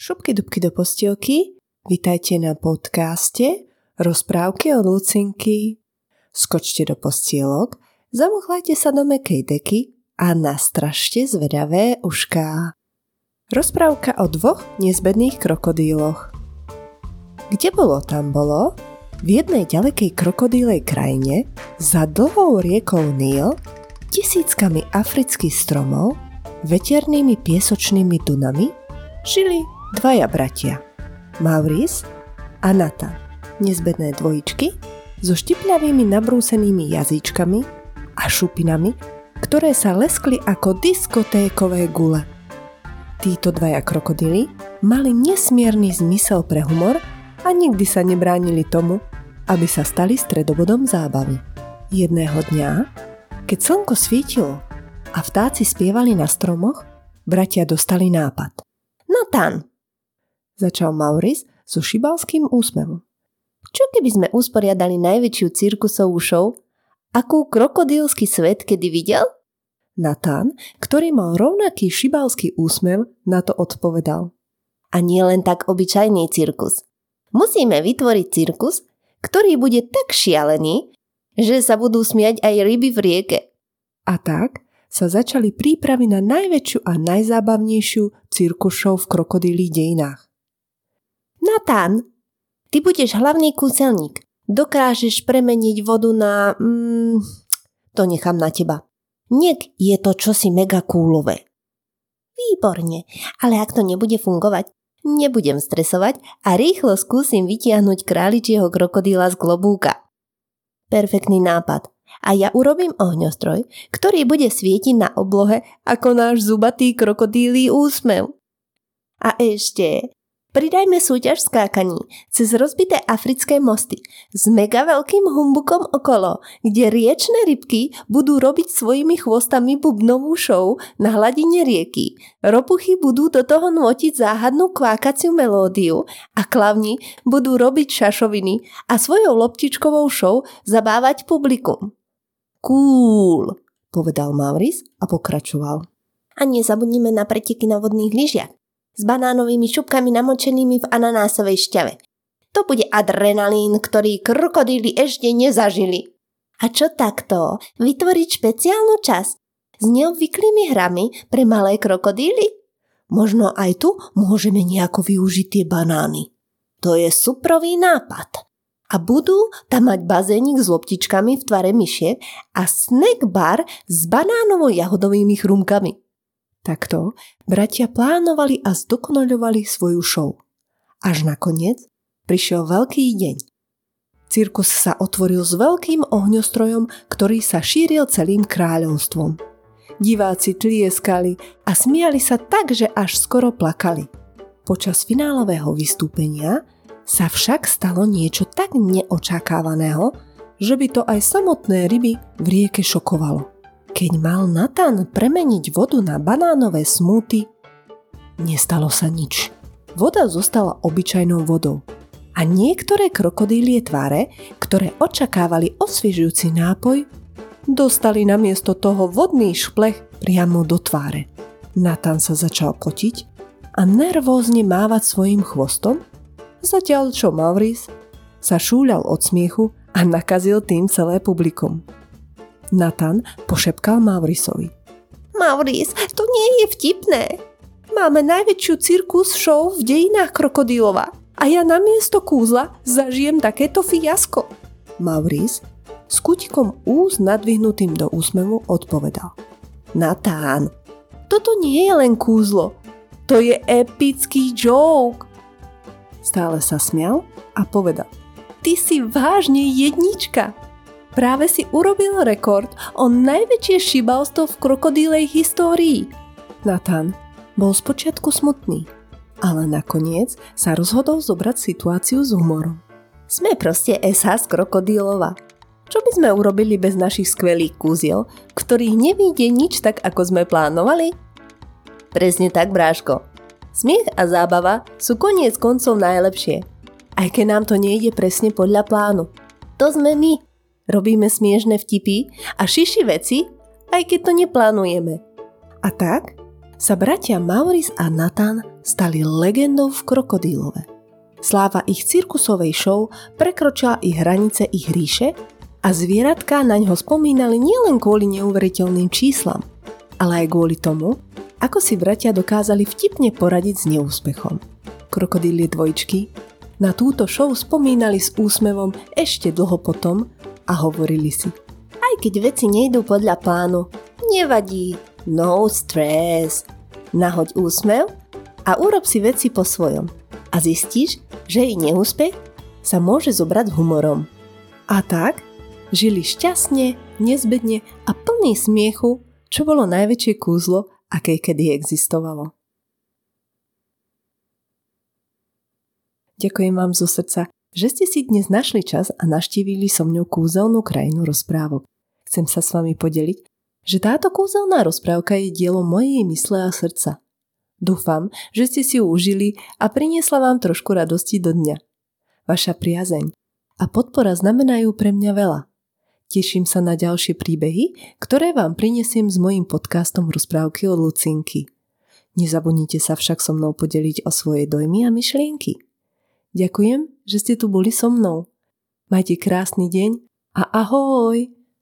Šupky dubky do postielky, vitajte na podcaste Rozprávky od Lucinky. Skočte do postielok, zamuchľajte sa do mäkkej deky a nastražte zvedavé ušká. Rozprávka o dvoch nezbedných krokodíloch. Kde bolo, tam bolo. V jednej ďalekej krokodílej krajine za dlhou riekou Níl, tisíckami afrických stromov, veternými piesočnými dunami žili dvaja bratia, Maurice a Nathan, nezbedné dvojičky so štipľavými nabrúsenými jazyčkami a šupinami, ktoré sa leskli ako diskotékové gule. Títo dvaja krokodíly mali nesmierny zmysel pre humor a nikdy sa nebránili tomu, aby sa stali stredobodom zábavy. Jedného dňa, keď slnko svítilo a vtáci spievali na stromoch, bratia dostali nápad. Nathan, začal Maurice so šibalským úsmevom. Čo keby sme usporiadali najväčšiu cirkusovú show, akú krokodílsky svet kedy videl? Nathan, ktorý mal rovnaký šibalský úsmev, na to odpovedal. A nie len tak obyčajný cirkus. Musíme vytvoriť cirkus, ktorý bude tak šialený, že sa budú smiať aj ryby v rieke. A tak sa začali prípravy na najväčšiu a najzábavnejšiu cirkus show v krokodílych dejinách. Nathan, ty budeš hlavný kúselník. Dokážeš premeniť vodu na... to nechám na teba. Niek je to čosi mega coolové. Výborne, ale ak to nebude fungovať, nebudem stresovať a rýchlo skúsim vytiahnuť králičieho krokodíla z klobúka. Perfektný nápad. A ja urobím ohňostroj, ktorý bude svietiť na oblohe ako náš zubatý krokodílí úsmev. A ešte, pridajme súťaž skákaní cez rozbité africké mosty s mega veľkým humbukom okolo, kde riečné rybky budú robiť svojimi chvostami bubnovú show na hladine rieky. Ropuchy budú do toho nôtiť záhadnú kvákaciu melódiu a klavni budú robiť šašoviny a svojou loptičkovou show zabávať publikum. Cool, povedal Maurice a pokračoval. A nezabudnime na preteky na vodných lyžiach s banánovými šupkami namočenými v ananásovej šťave. To bude adrenalín, ktorý krokodíly ešte nezažili. A čo takto? Vytvoriť špeciálnu časť s neobvyklými hrami pre malé krokodíly? Možno aj tu môžeme nejako využiť tie banány. To je suprový nápad. A budú tam mať bazénik s loptičkami v tvare myšie a snack bar s banánovo-jahodovými chrumkami. Takto bratia plánovali a zdokonaľovali svoju show. Až nakoniec prišiel veľký deň. Cirkus sa otvoril s veľkým ohňostrojom, ktorý sa šíril celým kráľovstvom. Diváci tlieskali a smiali sa tak, že až skoro plakali. Počas finálového vystúpenia sa však stalo niečo tak neočakávaného, že by to aj samotné ryby v rieke šokovalo. Keď mal Nathan premeniť vodu na banánové smoothie, nestalo sa nič. Voda zostala obyčajnou vodou. A niektoré krokodílie tváre, ktoré očakávali osviežujúci nápoj, dostali namiesto toho vodný šplech priamo do tváre. Nathan sa začal potiť a nervózne mávať svojím chvostom, zatiaľ čo Maurice sa šúľal od smiechu a nakazil tým celé publikum. Nathan pošepkal Mauriceovi. Maurice, to nie je vtipné. Máme najväčšiu cirkus show v dejinách krokodílova a ja namiesto kúzla zažijem takéto fiasko. Maurice s kutikom úst nadvihnutým do úsmevu odpovedal. Nathan, toto nie je len kúzlo, to je epický joke. Stále sa smial a povedal. Ty si vážne jednička. Práve si urobil rekord o najväčšie šibalstvo v krokodílej histórii. Nathan bol spočiatku smutný, ale nakoniec sa rozhodol zobrať situáciu s humorom. Sme proste esa z krokodílova. Čo by sme urobili bez našich skvelých kúziel, ktorých nevíde nič tak, ako sme plánovali? Presne tak, bráško. Smiech a zábava sú koniec koncov najlepšie. Aj keď nám to nejde presne podľa plánu. To sme my. Robíme smiešne vtipy a šiši veci, aj keď to neplánujeme. A tak sa bratia Maurice a Nathan stali legendou v Krokodílove. Sláva ich cirkusovej show prekročila i hranice ich ríše a zvieratká na ňo spomínali nielen kvôli neuveriteľným číslam, ale aj kvôli tomu, ako si bratia dokázali vtipne poradiť s neúspechom. Krokodílie dvojčky na túto show spomínali s úsmevom ešte dlho potom a hovorili si: aj keď veci nejdú podľa plánu, nevadí, no stress. Nahoď úsmev a urob si veci po svojom a zistíš, že jej neúspech sa môže zobrať humorom. A tak žili šťastne, nezbedne a plný smiechu, čo bolo najväčšie kúzlo, aké kedy existovalo. Ďakujem vám zo srdca, že ste si dnes našli čas a navštívili so mňou kúzelnú krajinu rozprávok. Chcem sa s vami podeliť, že táto kúzelná rozprávka je dielo mojej mysle a srdca. Dúfam, že ste si ju užili a priniesla vám trošku radosti do dňa. Vaša priazeň a podpora znamenajú pre mňa veľa. Teším sa na ďalšie príbehy, ktoré vám prinesiem s mojím podcastom Rozprávky od Lucinky. Nezabudnite sa však so mnou podeliť o svoje dojmy a myšlienky. Ďakujem, že ste tu boli so mnou. Majte krásny deň a ahoj!